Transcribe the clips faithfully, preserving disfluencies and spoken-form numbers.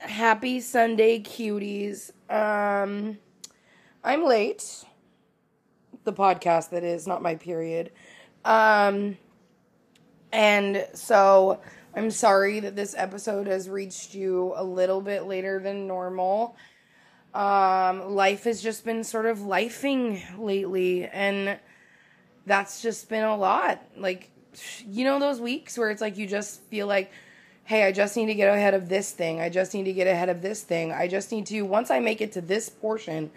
Happy Sunday, cuties. Um, I'm late. The podcast that is, not my period. Um, and so I'm sorry that this episode has reached you a little bit later than normal. Um, life has just been sort of lifing lately, and that's just been a lot. Like, you know those weeks where it's like you just feel like, hey, I just need to get ahead of this thing. I just need to get ahead of this thing. I just need to, once I make it to this portion,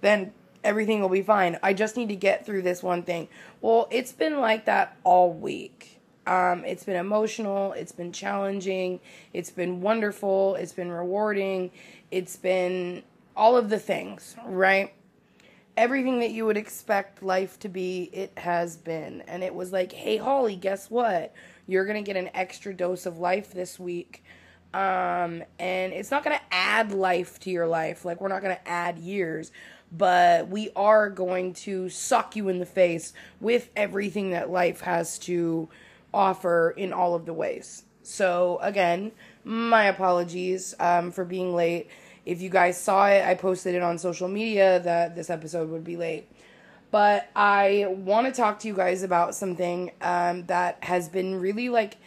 then everything will be fine. I just need to get through this one thing. Well, it's been like that all week. Um, it's been emotional. It's been challenging. It's been wonderful. It's been rewarding. It's been all of the things, right? Everything that you would expect life to be, it has been. And it was like, hey, Holly, guess what? You're going to get an extra dose of life this week. Um, and it's not going to add life to your life. Like, we're not going to add years. But we are going to suck you in the face with everything that life has to offer in all of the ways. So, again, my apologies um, for being late. If you guys saw it, I posted it on social media that this episode would be late. But I want to talk to you guys about something um, that has been really, like,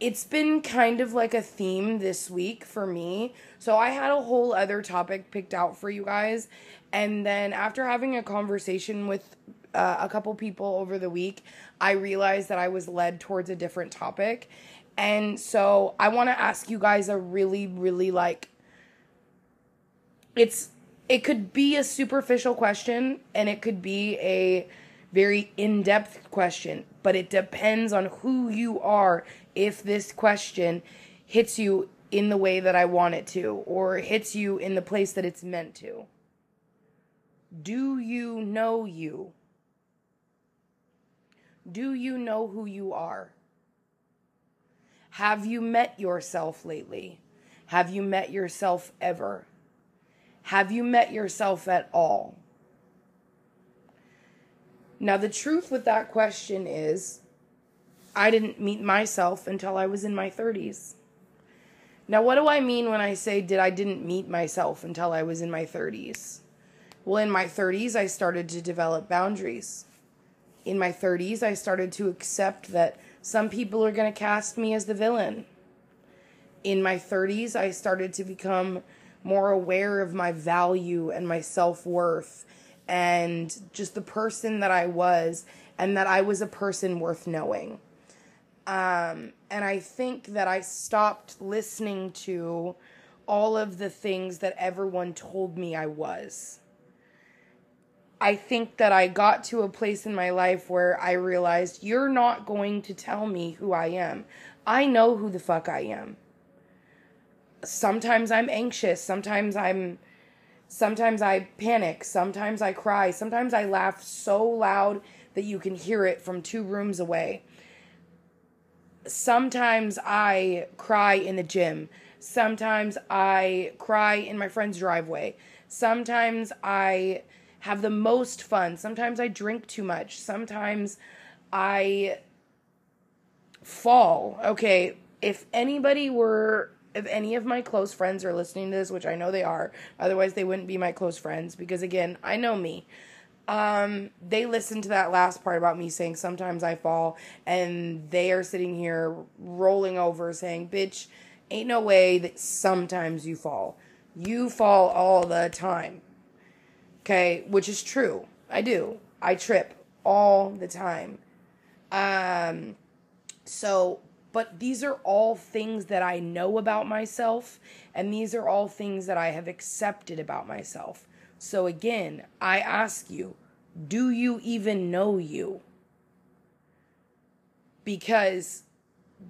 it's been kind of like a theme this week for me. So I had a whole other topic picked out for you guys. And then after having a conversation with uh, a couple people over the week, I realized that I was led towards a different topic. And so I want to ask you guys a really, really, like, It's, it could be a superficial question, and it could be a very in-depth question, but it depends on who you are if this question hits you in the way that I want it to, or hits you in the place that it's meant to. Do you know you? Do you know who you are? Have you met yourself lately? Have you met yourself ever? Have you met yourself at all? Now, the truth with that question is, I didn't meet myself until I was in my thirties. Now, what do I mean when I say did I didn't meet myself until I was in my thirties? Well, in my thirties, I started to develop boundaries. In my thirties, I started to accept that some people are going to cast me as the villain. In my thirties, I started to become more aware of my value and my self-worth and just the person that I was, and that I was a person worth knowing. Um, and I think that I stopped listening to all of the things that everyone told me I was. I think that I got to a place in my life where I realized, you're not going to tell me who I am. I know who the fuck I am. Sometimes I'm anxious, sometimes I'm, sometimes I panic, sometimes I cry, sometimes I laugh so loud that you can hear it from two rooms away. Sometimes I cry in the gym, sometimes I cry in my friend's driveway, sometimes I have the most fun, sometimes I drink too much, sometimes I fall. Okay, if anybody were... If any of my close friends are listening to this, which I know they are, otherwise they wouldn't be my close friends, because, again, I know me. Um, they listened to that last part about me saying sometimes I fall, and they are sitting here rolling over saying, bitch, ain't no way that sometimes you fall. You fall all the time. Okay, which is true. I do. I trip all the time. Um, so... But these are all things that I know about myself, and these are all things that I have accepted about myself. So again, I ask you, do you even know you? Because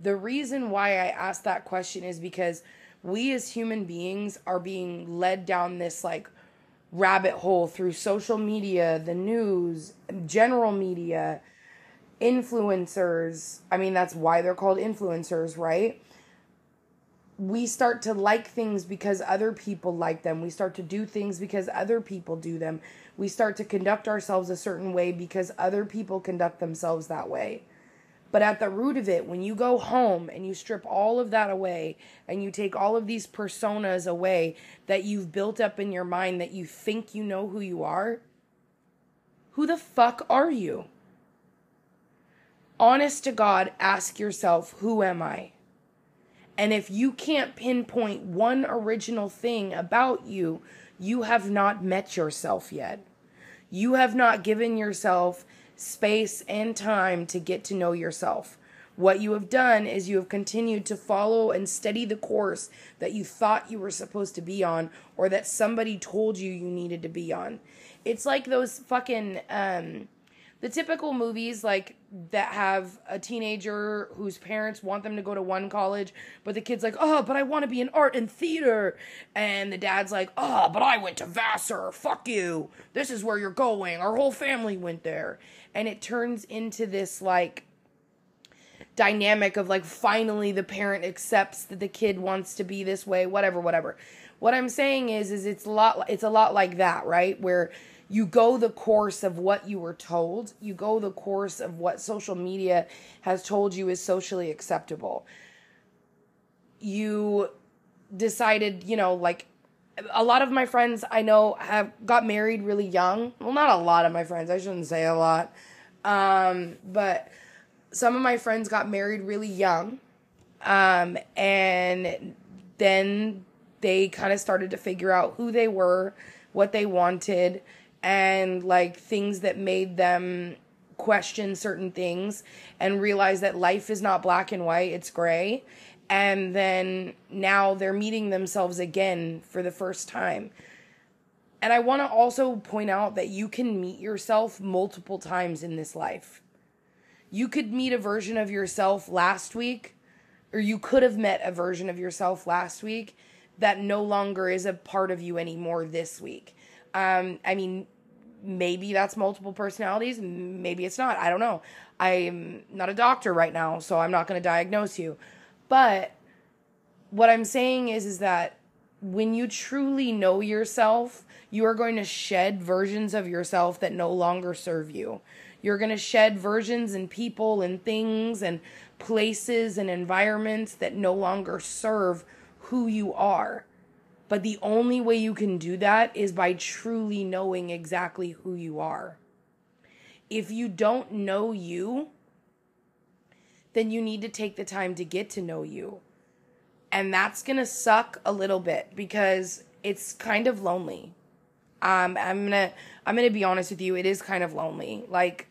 the reason why I ask that question is because we as human beings are being led down this, like, rabbit hole through social media, the news, general media, influencers. I mean, that's why they're called influencers, right? we start to like things because other people like them. We start to do things because other people do them. We start to conduct ourselves a certain way because other people conduct themselves that way. But at the root of it, when you go home and you strip all of that away and you take all of these personas away that you've built up in your mind that you think you know who you are, who the fuck are you? Honest to God, ask yourself, who am I? And if you can't pinpoint one original thing about you, you have not met yourself yet. You have not given yourself space and time to get to know yourself. What you have done is you have continued to follow and steady the course that you thought you were supposed to be on, or that somebody told you you needed to be on. It's like those fucking, um, the typical movies like that have a teenager whose parents want them to go to one college, but the kid's like, oh, but I want to be in art and theater. And the dad's like, oh, but I went to Vassar. Fuck you. This is where you're going. Our whole family went there. And it turns into this like dynamic of like, finally the parent accepts that the kid wants to be this way, whatever, whatever. What I'm saying is, is it's a lot, it's a lot like that, right? Where you go the course of what you were told. You go the course of what social media has told you is socially acceptable. You decided, you know, like a lot of my friends I know have got married really young. Well, not a lot of my friends. I shouldn't say a lot. Um, but some of my friends got married really young. Um, and then they kind of started to figure out who they were, what they wanted, and like things that made them question certain things and realize that life is not black and white, it's gray. And then now they're meeting themselves again for the first time. And I want to also point out that you can meet yourself multiple times in this life. You could meet a version of yourself last week, or you could have met a version of yourself last week that no longer is a part of you anymore this week. Um, I mean, maybe that's multiple personalities. Maybe it's not. I don't know. I'm not a doctor right now, so I'm not going to diagnose you. But what I'm saying is, is that when you truly know yourself, you are going to shed versions of yourself that no longer serve you. You're going to shed versions and people and things and places and environments that no longer serve who you are. But the only way you can do that is by truly knowing exactly who you are. If you don't know you, then you need to take the time to get to know you. And that's going to suck a little bit because it's kind of lonely. Um, I'm going to I'm going to be honest with you, it is kind of lonely. Like,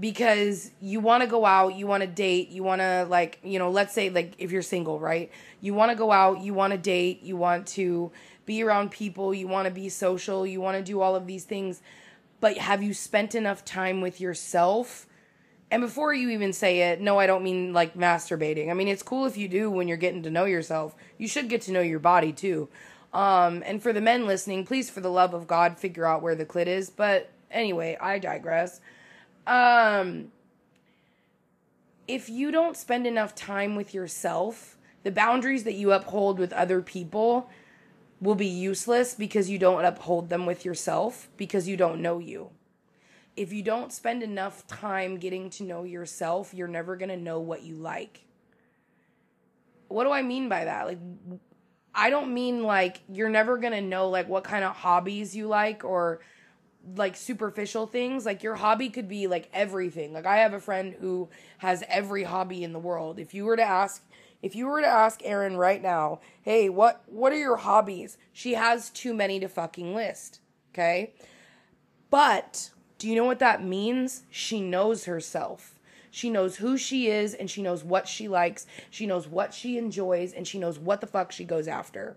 because you want to go out, you want to date, you want to like, you know, let's say like if you're single, right? You want to go out, you want to date, you want to be around people, you want to be social, you want to do all of these things. But have you spent enough time with yourself? And before you even say it, no, I don't mean like masturbating. I mean, it's cool if you do when you're getting to know yourself. You should get to know your body too. Um, and for the men listening, please, for the love of God, figure out where the clit is. But anyway, I digress. Um, if you don't spend enough time with yourself, the boundaries that you uphold with other people will be useless because you don't uphold them with yourself because you don't know you. If you don't spend enough time getting to know yourself, you're never going to know what you like. What do I mean by that? Like, I don't mean like you're never going to know like what kind of hobbies you like or like superficial things. Like your hobby could be like everything. Like I have a friend who has every hobby in the world. If you were to ask, if you were to ask Erin right now, hey, what, what are your hobbies? She has too many to fucking list. Okay. But do you know what that means? She knows herself. She knows who she is and she knows what she likes. She knows what she enjoys and she knows what the fuck she goes after.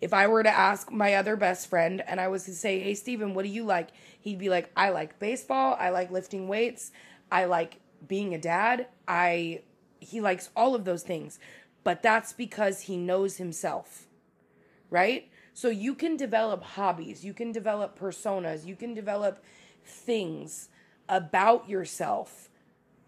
If I were to ask my other best friend and I was to say, hey, Steven, what do you like? He'd be like, I like baseball. I like lifting weights. I like being a dad. I, he likes all of those things, but that's because he knows himself, right? So you can develop hobbies. You can develop personas. You can develop things about yourself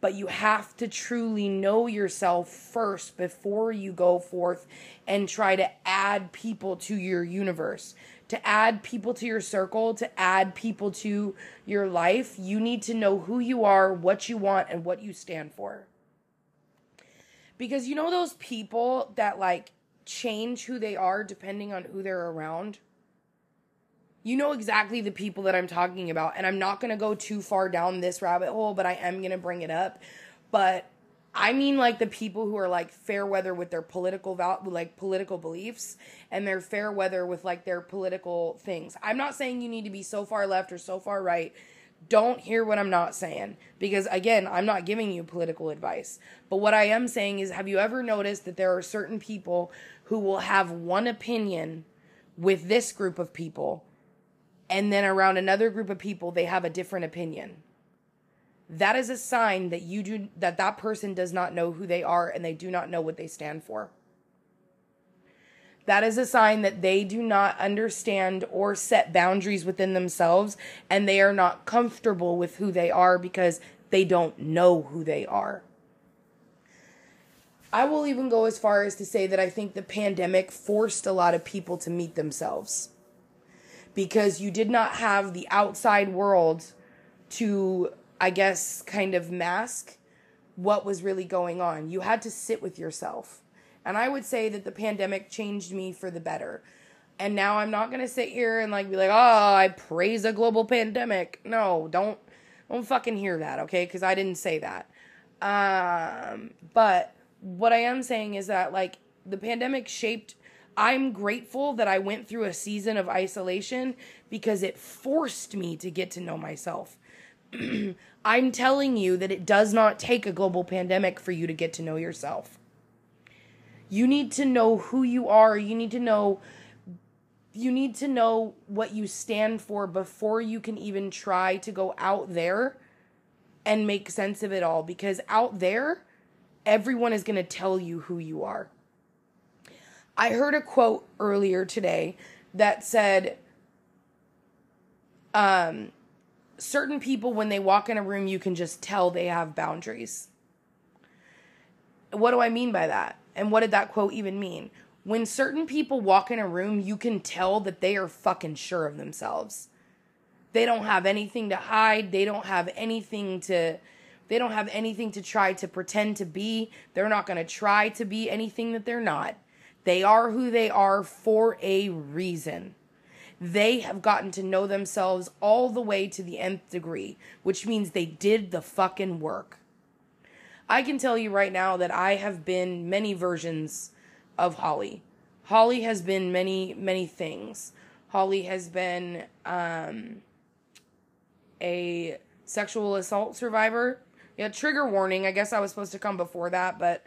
But you have to truly know yourself first before you go forth and try to add people to your universe, to add people to your circle, to add people to your life. You need to know who you are, what you want, and what you stand for. Because you know those people that like change who they are depending on who they're around? You know exactly the people that I'm talking about, and I'm not going to go too far down this rabbit hole, but I am going to bring it up. But I mean like the people who are like fair weather with their political val- like political beliefs, and they're fair weather with like their political things. I'm not saying you need to be so far left or so far right. Don't hear what I'm not saying, because again, I'm not giving you political advice. But what I am saying is, have you ever noticed that there are certain people who will have one opinion with this group of people, and then around another group of people, they have a different opinion? That is a sign that you do that that person does not know who they are, and they do not know what they stand for. That is a sign that they do not understand or set boundaries within themselves, and they are not comfortable with who they are because they don't know who they are. I will even go as far as to say that I think the pandemic forced a lot of people to meet themselves, because you did not have the outside world to, I guess, kind of mask what was really going on. You had to sit with yourself. And I would say that the pandemic changed me for the better. And now I'm not going to sit here and like be like, oh, I praise a global pandemic. No, don't don't fucking hear that, okay? Because I didn't say that. Um, but what I am saying is that like the pandemic shaped... I'm grateful that I went through a season of isolation because it forced me to get to know myself. I'm telling you that it does not take a global pandemic for you to get to know yourself. You need to know who you are. You need to know, you need to know what you stand for before you can even try to go out there and make sense of it all. Because out there, everyone is going to tell you who you are. I heard a quote earlier today that said, um, certain people, when they walk in a room, you can just tell they have boundaries. What do I mean by that? And what did that quote even mean? When certain people walk in a room, you can tell that they are fucking sure of themselves. They don't have anything to hide. They don't have anything to... They don't have anything to try to pretend to be. They're not going to try to be anything that they're not. They are who they are for a reason. They have gotten to know themselves all the way to the nth degree, which means they did the fucking work. I can tell you right now that I have been many versions of Holly. Holly has been many, many things. Holly has been um, a sexual assault survivor. Yeah, trigger warning. I guess I was supposed to come before that, but...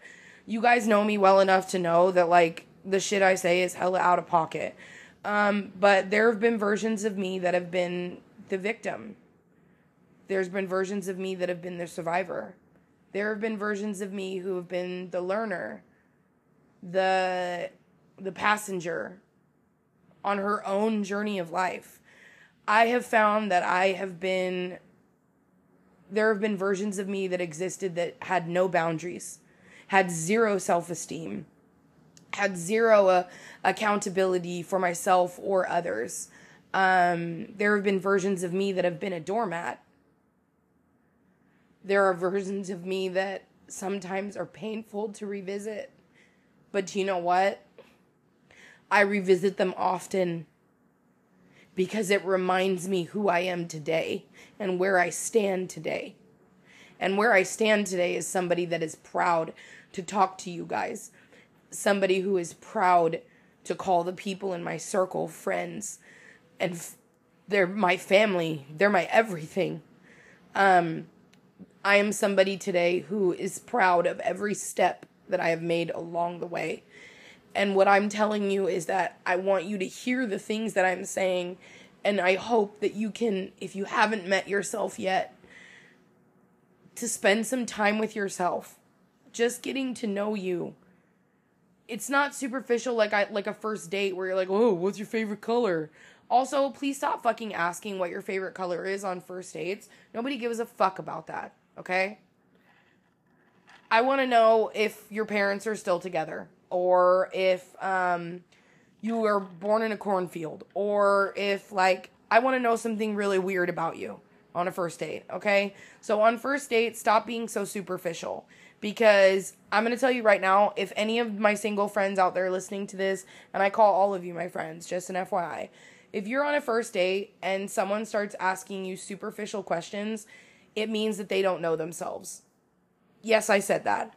You guys know me well enough to know that, like, the shit I say is hella out of pocket. Um, but there have been versions of me that have been the victim. There's been versions of me that have been the survivor. There have been versions of me who have been the learner, the, the passenger on her own journey of life. I have found that I have been... There have been versions of me that existed that had no boundaries, had zero self-esteem, had zero uh, accountability for myself or others. Um, there have been versions of me that have been a doormat. There are versions of me that sometimes are painful to revisit. But do you know what? I revisit them often because it reminds me who I am today and where I stand today. And where I stand today is somebody that is proud to talk to you guys. Somebody who is proud to call the people in my circle friends. And f- they're my family. They're my everything. Um, I am somebody today who is proud of every step that I have made along the way. And what I'm telling you is that I want you to hear the things that I'm saying. And I hope that you can, if you haven't met yourself yet, to spend some time with yourself, just getting to know you. It's not superficial like I like a first date where you're like, oh, what's your favorite color? Also, please stop fucking asking what your favorite color is on first dates. Nobody gives a fuck about that, okay? I want to know if your parents are still together, or if um, you were born in a cornfield, or if, like, I want to know something really weird about you on a first date, okay? So on first date, stop being so superficial, because I'm going to tell you right now, if any of my single friends out there listening to this, and I call all of you my friends, just an F Y I, if you're on a first date and someone starts asking you superficial questions, it means that they don't know themselves. Yes, I said that.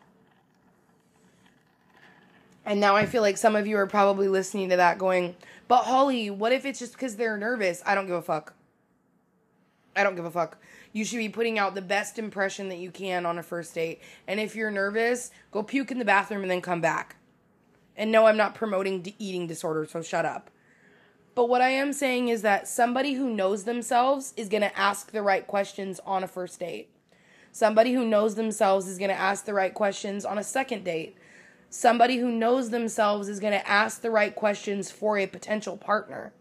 And now I feel like some of you are probably listening to that going, but Holly, what if it's just because they're nervous? I don't give a fuck. I don't give a fuck. You should be putting out the best impression that you can on a first date. And if you're nervous, go puke in the bathroom and then come back. And no, I'm not promoting eating disorder, so shut up. But what I am saying is that somebody who knows themselves is going to ask the right questions on a first date. Somebody who knows themselves is going to ask the right questions on a second date. Somebody who knows themselves is going to ask the right questions for a potential partner.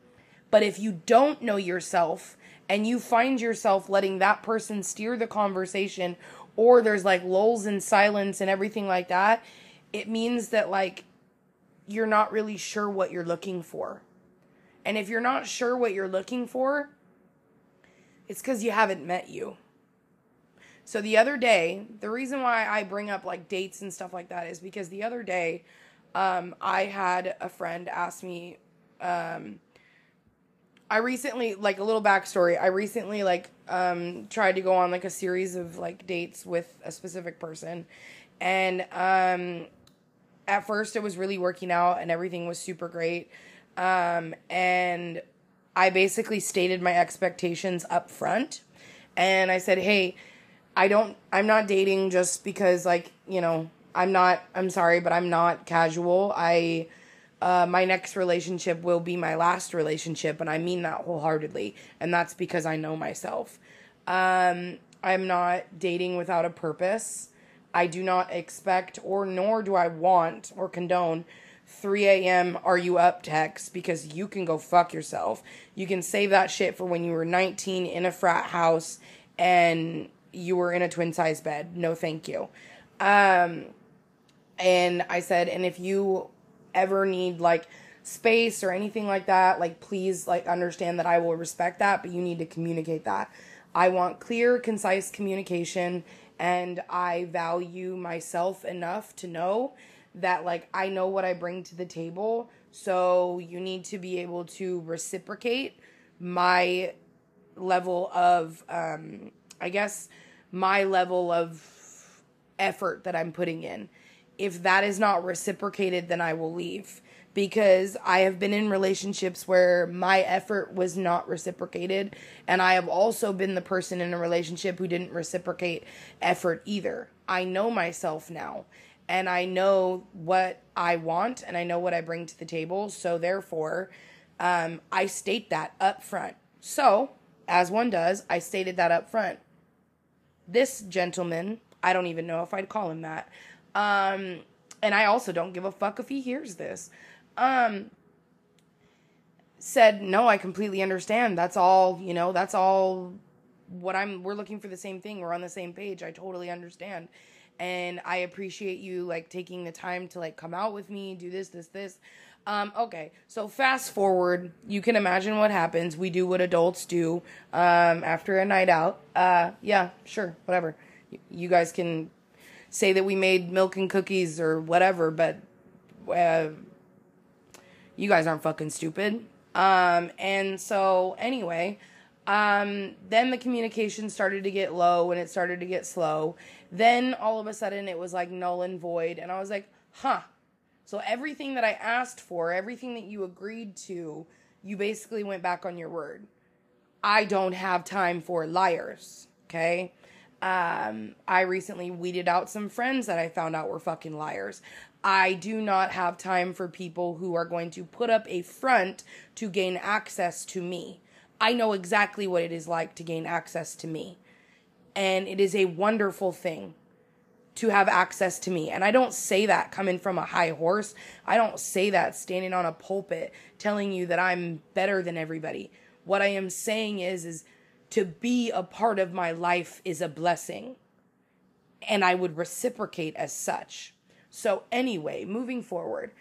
But if you don't know yourself and you find yourself letting that person steer the conversation, or there's like lulls in silence and everything like that, it means that, like, you're not really sure what you're looking for. And if you're not sure what you're looking for, it's because you haven't met you. So the other day, the reason why I bring up, like, dates and stuff like that is because the other day, um, I had a friend ask me, um, I recently, like, a little backstory, I recently, like, um, tried to go on, like, a series of, like, dates with a specific person, and, um, at first it was really working out, and everything was super great. Um, and I basically stated my expectations up front, and I said, hey, I don't, I'm not dating just because, like, you know, I'm not, I'm sorry, but I'm not casual. I, uh, my next relationship will be my last relationship, and I mean that wholeheartedly, and that's because I know myself. Um, I'm not dating without a purpose. I do not expect, or nor do I want or condone three a.m. are you up texts, because you can go fuck yourself. You can save that shit for when you were nineteen in a frat house and you were in a twin size bed. No, thank you. Um, and I said, and if you ever need, like, space or anything like that, like, please, like, understand that I will respect that, but you need to communicate that. I want clear, concise communication, and I value myself enough to know that, like, I know what I bring to the table, so you need to be able to reciprocate my level of, um, I guess, my level of effort that I'm putting in. If that is not reciprocated, then I will leave, because I have been in relationships where my effort was not reciprocated, and I have also been the person in a relationship who didn't reciprocate effort either. I know myself now, and I know what I want, and I know what I bring to the table, so therefore, um, I state that up front. So, as one does, I stated that up front. This gentleman, I don't even know if I'd call him that, um, and I also don't give a fuck if he hears this, um, said, no, I completely understand, that's all, you know, that's all what I'm, we're looking for the same thing, we're on the same page, I totally understand. And I appreciate you, like, taking the time to, like, come out with me, do this, this, this. Um, okay, so fast forward, you can imagine what happens. We do what adults do um, after a night out. Uh, yeah, sure, whatever. You guys can say that we made milk and cookies or whatever, but uh, you guys aren't fucking stupid. Um, and so anyway, um, then the communication started to get low and it started to get slow. Then all of a sudden it was like null and void. And I was like, huh. So everything that I asked for, everything that you agreed to, you basically went back on your word. I don't have time for liars. Okay. Um, I recently weeded out some friends that I found out were fucking liars. I do not have time for people who are going to put up a front to gain access to me. I know exactly what it is like to gain access to me. And it is a wonderful thing to have access to me. And I don't say that coming from a high horse. I don't say that standing on a pulpit telling you that I'm better than everybody. What I am saying is, is to be a part of my life is a blessing. and I would reciprocate as such. So anyway, moving forward,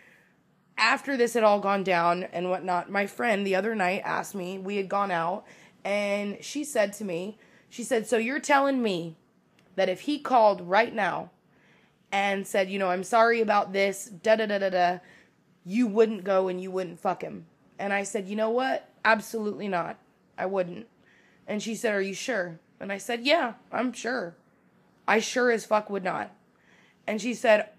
after this had all gone down and whatnot, my friend the other night asked me, we had gone out, and she said to me, she said, so you're telling me that if he called right now and said, you know, I'm sorry about this, da-da-da-da-da, you wouldn't go and you wouldn't fuck him? And I said, you know what? Absolutely not. I wouldn't. And she said, are you sure? And I said, yeah, I'm sure. I sure as fuck would not. And she said,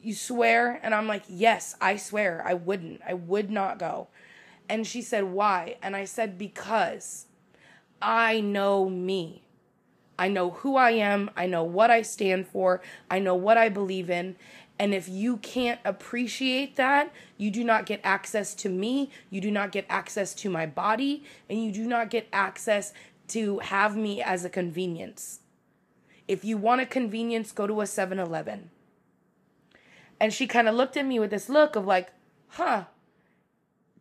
you swear? And I'm like, yes, I swear. I wouldn't. I would not go. And she said, why? And I said, because I know me. I know who I am. I know what I stand for. I know what I believe in. And if you can't appreciate that, you do not get access to me. You do not get access to my body. And you do not get access to have me as a convenience. If you want a convenience, go to a seven eleven. And she kind of looked at me with this look of like, huh.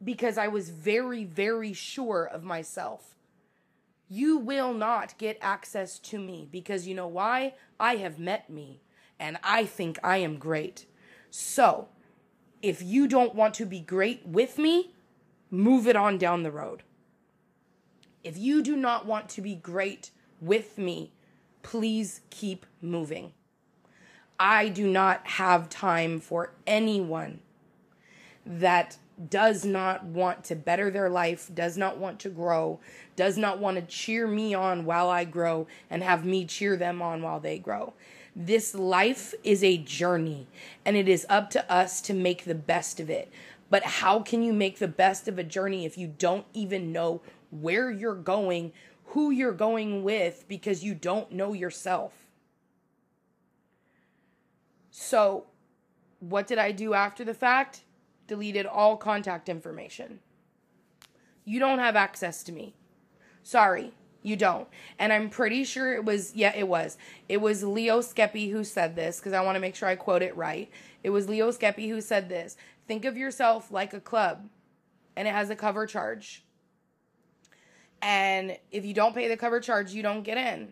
Because I was very, very sure of myself. You will not get access to me because you know why? I have met me and I think I am great. So if you don't want to be great with me, move it on down the road. If you do not want to be great with me, please keep moving. I do not have time for anyone that does not want to better their life, does not want to grow, does not want to cheer me on while I grow and have me cheer them on while they grow. This life is a journey, and it is up to us to make the best of it. But how can you make the best of a journey if you don't even know where you're going, who you're going with, because you don't know yourself? So what did I do after the fact? Deleted all contact information. You don't have access to me. Sorry, you don't. And I'm pretty sure it was, yeah, it was. It was Leo Skeppy who said this, because I want to make sure I quote it right. It was Leo Skeppy who said this. Think of yourself like a club, and it has a cover charge. And if you don't pay the cover charge, you don't get in.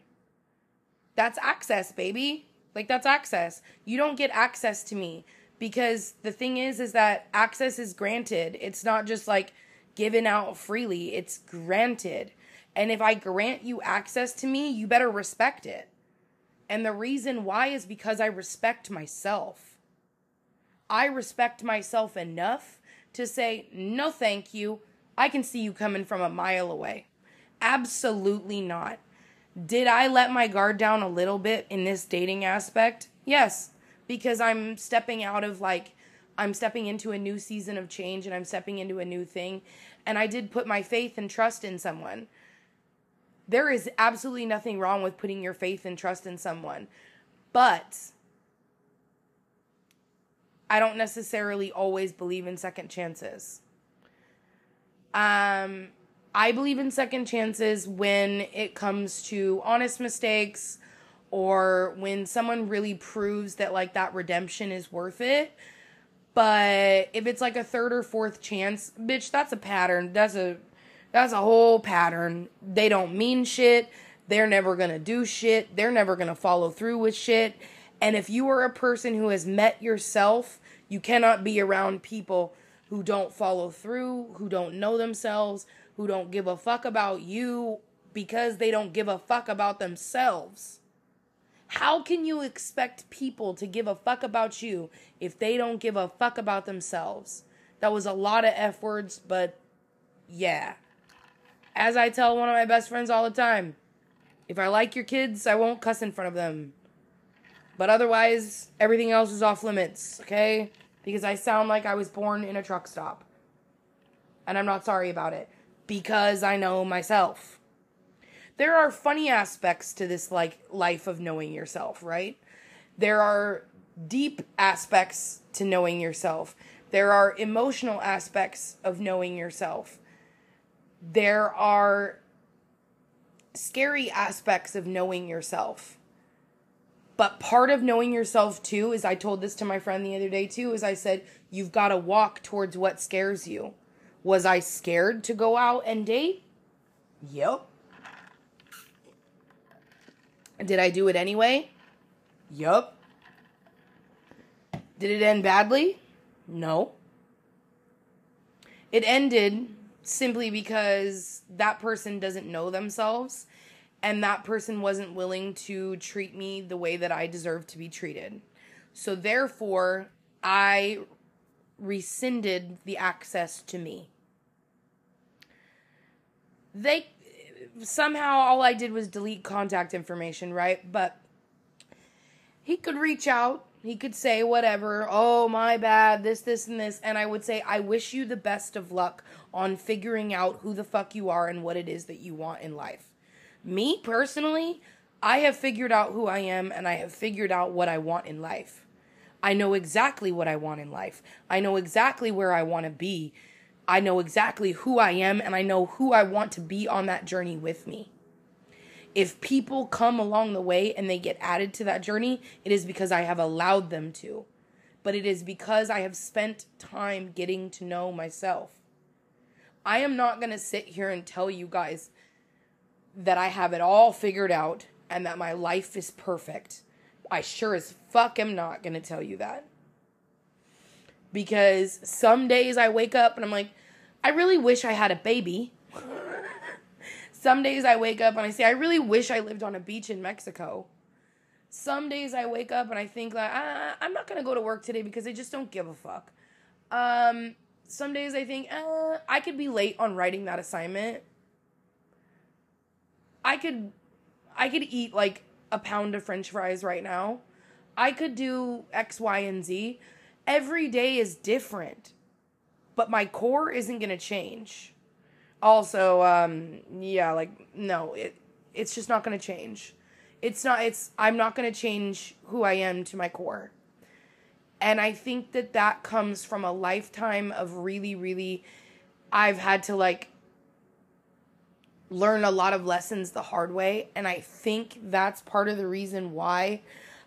That's access, baby. Like, that's access. You don't get access to me because the thing is, is that access is granted. It's not just like given out freely. It's granted. And if I grant you access to me, you better respect it. And the reason why is because I respect myself. I respect myself enough to say, no, thank you. I can see you coming from a mile away. Absolutely not. Did I let my guard down a little bit in this dating aspect? Yes, because I'm stepping out of like, I'm stepping into a new season of change and I'm stepping into a new thing. And I did put my faith and trust in someone. There is absolutely nothing wrong with putting your faith and trust in someone. But I don't necessarily always believe in second chances. Um... I believe in second chances when it comes to honest mistakes or when someone really proves that, like, that redemption is worth it. But if it's, like, a third or fourth chance, bitch, that's a pattern. That's a, that's a whole pattern. They don't mean shit. They're never gonna do shit. They're never gonna follow through with shit. And if you are a person who has met yourself, you cannot be around people who don't follow through, who don't know themselves, who don't give a fuck about you because they don't give a fuck about themselves. How can you expect people to give a fuck about you if they don't give a fuck about themselves? That was a lot of F words, but yeah. As I tell one of my best friends all the time, if I like your kids, I won't cuss in front of them. But otherwise, everything else is off limits, okay? Because I sound like I was born in a truck stop. And I'm not sorry about it. Because I know myself. There are funny aspects to this like life of knowing yourself, right? There are deep aspects to knowing yourself. There are emotional aspects of knowing yourself. There are scary aspects of knowing yourself. But part of knowing yourself too is, I told this to my friend the other day too, is I said, you've got to walk towards what scares you. Was I scared to go out and date? Yep. Did I do it anyway? Yup. Did it end badly? No. It ended simply because that person doesn't know themselves, and that person wasn't willing to treat me the way that I deserve to be treated. So therefore, I rescinded the access to me. They, somehow all I did was delete contact information, right? But he could reach out. He could say whatever, oh, my bad, this, this, and this. And I would say, I wish you the best of luck on figuring out who the fuck you are and what it is that you want in life. Me, personally, I have figured out who I am, and I have figured out what I want in life. I know exactly what I want in life. I know exactly where I want to be. I know exactly who I am, and I know who I want to be on that journey with me. If people come along the way and they get added to that journey, it is because I have allowed them to. But it is because I have spent time getting to know myself. I am not going to sit here and tell you guys that I have it all figured out and that my life is perfect. I sure as fuck am not going to tell you that. Because some days I wake up and I'm like, I really wish I had a baby. Some days I wake up and I say, I really wish I lived on a beach in Mexico. Some days I wake up and I think, like, I, I'm not going to go to work today because I just don't give a fuck. Um, some days I think, uh, I could be late on writing that assignment. I could, I could eat, like, a pound of French fries right now. I could do X, Y, and Z. Every day is different. But my core isn't going to change. Also, um, yeah, like, no, it, it's just not going to change. It's not, it's, I'm not going to change who I am to my core. And I think that that comes from a lifetime of really, really, I've had to, like, learn a lot of lessons the hard way. And I think that's part of the reason why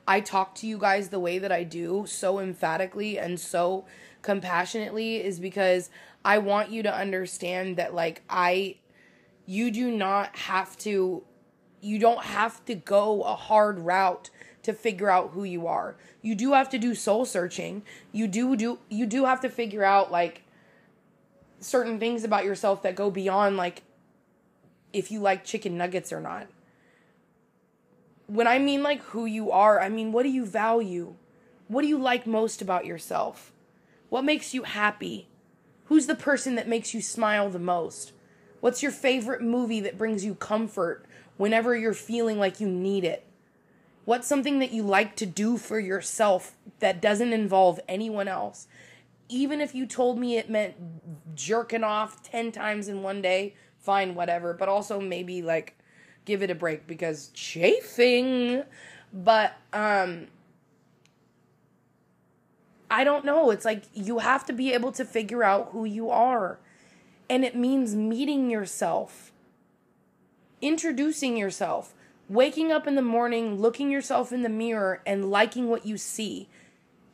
I talk to you guys the way that I do so emphatically and so compassionately, is because I want you to understand that, like, I, you do not have to, you don't have to go a hard route to figure out who you are. You do have to do soul searching. You do, do, you do have to figure out, like, certain things about yourself that go beyond, like, if you like chicken nuggets or not. When I mean, like, who you are, I mean, what do you value? What do you like most about yourself? What makes you happy? Who's the person that makes you smile the most? What's your favorite movie that brings you comfort whenever you're feeling like you need it? What's something that you like to do for yourself that doesn't involve anyone else? Even if you told me it meant jerking off ten times in one day, fine, whatever. But also maybe, like, give it a break because chafing. But, um... I don't know. It's like you have to be able to figure out who you are. And it means meeting yourself, introducing yourself, waking up in the morning, looking yourself in the mirror and liking what you see.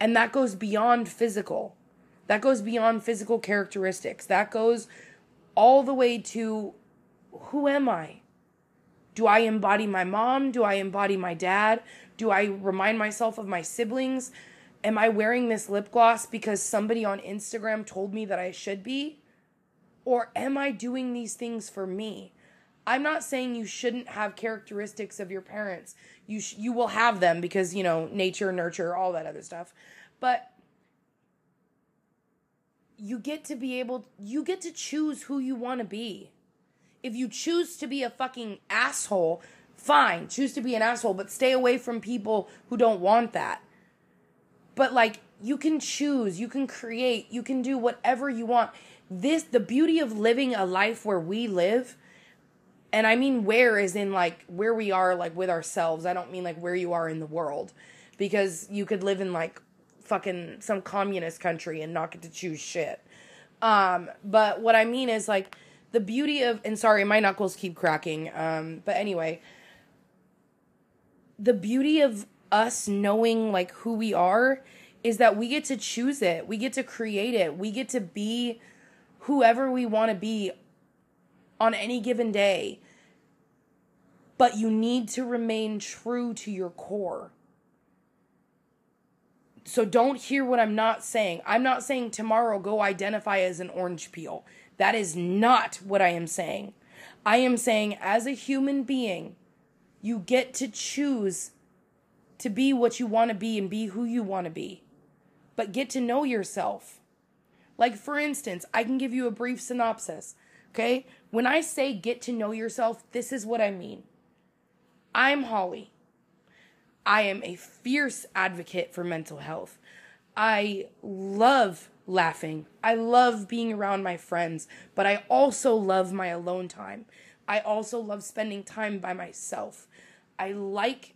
And that goes beyond physical. That goes beyond physical characteristics. That goes all the way to, who am I? Do I embody my mom? Do I embody my dad? Do I remind myself of my siblings? Am I wearing this lip gloss because somebody on Instagram told me that I should be? Or am I doing these things for me? I'm not saying you shouldn't have characteristics of your parents. You sh- you will have them because, you know, nature, nurture, all that other stuff. But you get to be able, you get to choose who you want to be. If you choose to be a fucking asshole, fine, choose to be an asshole, but stay away from people who don't want that. But, like, you can choose, you can create, you can do whatever you want. This, the beauty of living a life where we live, and I mean where is in, like, where we are, like, with ourselves. I don't mean, like, where you are in the world. Because you could live in, like, fucking some communist country and not get to choose shit. Um, but what I mean is, like, the beauty of, and sorry, my knuckles keep cracking. Um, but anyway, the beauty of us knowing, like, who we are is that we get to choose it. We get to create it. We get to be whoever we want to be on any given day. But you need to remain true to your core. So don't hear what I'm not saying. I'm not saying tomorrow go identify as an orange peel. That is not what I am saying. I am saying as a human being, you get to choose to be what you want to be and be who you want to be. But get to know yourself. Like, for instance, I can give you a brief synopsis, okay? When I say get to know yourself, this is what I mean. I'm Holly. I am a fierce advocate for mental health. I love laughing. I love being around my friends, but I also love my alone time. I also love spending time by myself. I like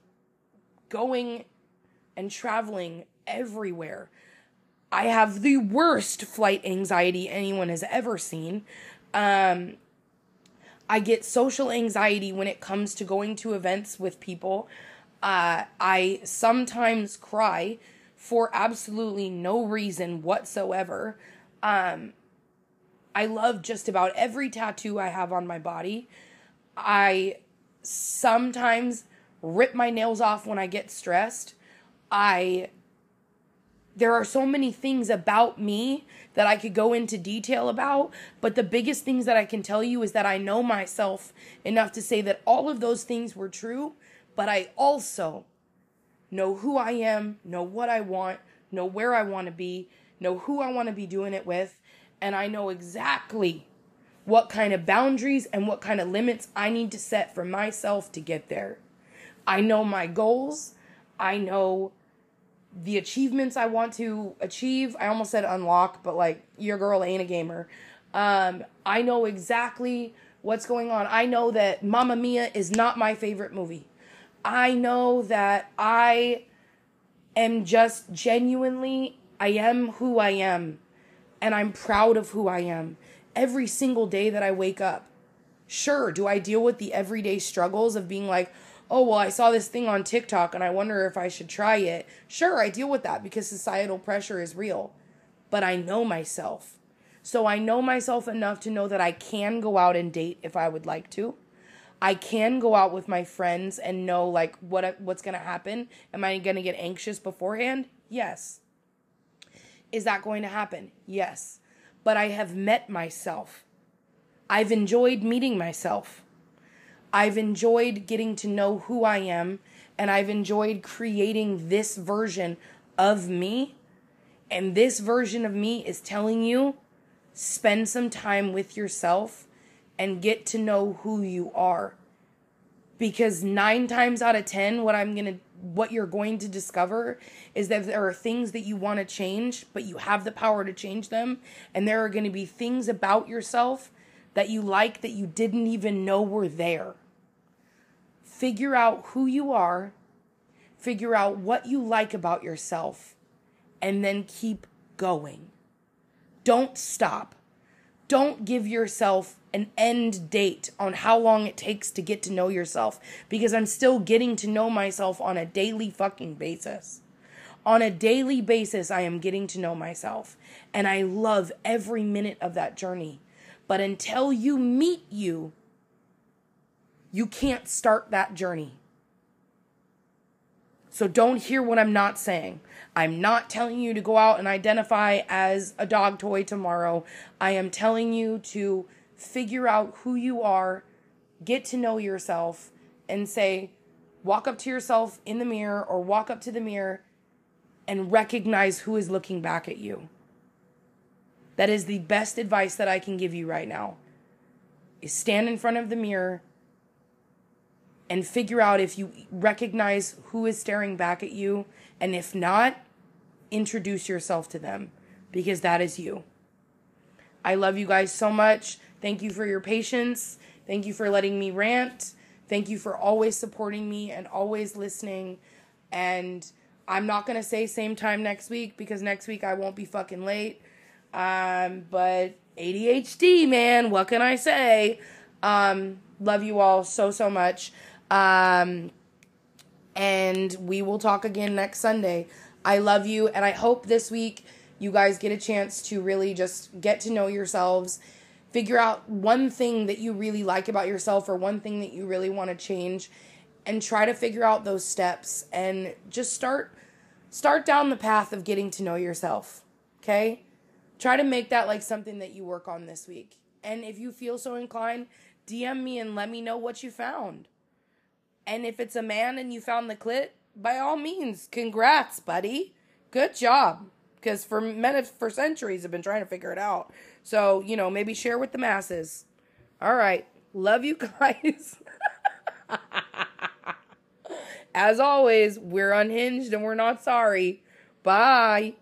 going and traveling everywhere. I have the worst flight anxiety anyone has ever seen. Um, I get social anxiety when it comes to going to events with people. Uh, I sometimes cry for absolutely no reason whatsoever. Um, I love just about every tattoo I have on my body. I sometimes rip my nails off when I get stressed. I, there are so many things about me that I could go into detail about, but the biggest things that I can tell you is that I know myself enough to say that all of those things were true. But I also know who I am, know what I want, know where I want to be, know who I want to be doing it with, and I know exactly what kind of boundaries and what kind of limits I need to set for myself to get there. I know my goals. I know the achievements I want to achieve. I almost said unlock, but like, your girl ain't a gamer. Um, I know exactly what's going on. I know that Mamma Mia is not my favorite movie. I know that I am just genuinely, I am who I am, and I'm proud of who I am every single day that I wake up. Sure, do I deal with the everyday struggles of being like, oh, well, I saw this thing on TikTok and I wonder if I should try it. Sure, I deal with that because societal pressure is real, but I know myself. So I know myself enough to know that I can go out and date if I would like to. I can go out with my friends and know, like, what what's going to happen. Am I going to get anxious beforehand? Yes. Is that going to happen? Yes. But I have met myself. I've enjoyed meeting myself. I've enjoyed getting to know who I am, and I've enjoyed creating this version of me. And this version of me is telling you, spend some time with yourself and get to know who you are. Because nine times out of ten, what I'm gonna, what you're going to discover is that there are things that you want to change, but you have the power to change them. And there are going to be things about yourself that you like that you didn't even know were there. Figure out who you are. Figure out what you like about yourself. And then keep going. Don't stop. Don't give yourself an end date on how long it takes to get to know yourself, because I'm still getting to know myself on a daily fucking basis. On a daily basis, I am getting to know myself, and I love every minute of that journey. But until you meet you, you can't start that journey. So don't hear what I'm not saying. I'm not telling you to go out and identify as a dog toy tomorrow. I am telling you to figure out who you are, get to know yourself, and say, walk up to yourself in the mirror or walk up to the mirror and recognize who is looking back at you. That is the best advice that I can give you right now, is stand in front of the mirror and figure out if you recognize who is staring back at you. And if not, introduce yourself to them, because that is you. I love you guys so much. Thank you for your patience. Thank you for letting me rant. Thank you for always supporting me and always listening. And I'm not going to say same time next week, because next week I won't be fucking late. Um, but A D H D, man, what can I say? Um, love you all so, so much. Um, and we will talk again next Sunday. I love you. And I hope this week you guys get a chance to really just get to know yourselves, figure out one thing that you really like about yourself or one thing that you really want to change, and try to figure out those steps and just start Start down the path of getting to know yourself, okay? Try to make that like something that you work on this week. And if you feel so inclined, D M me and let me know what you found. And if it's a man and you found the clit, by all means, congrats, buddy. Good job. Because for men, for centuries, have been trying to figure it out. So, you know, maybe share with the masses. All right. Love you guys. As always, we're unhinged and we're not sorry. Bye.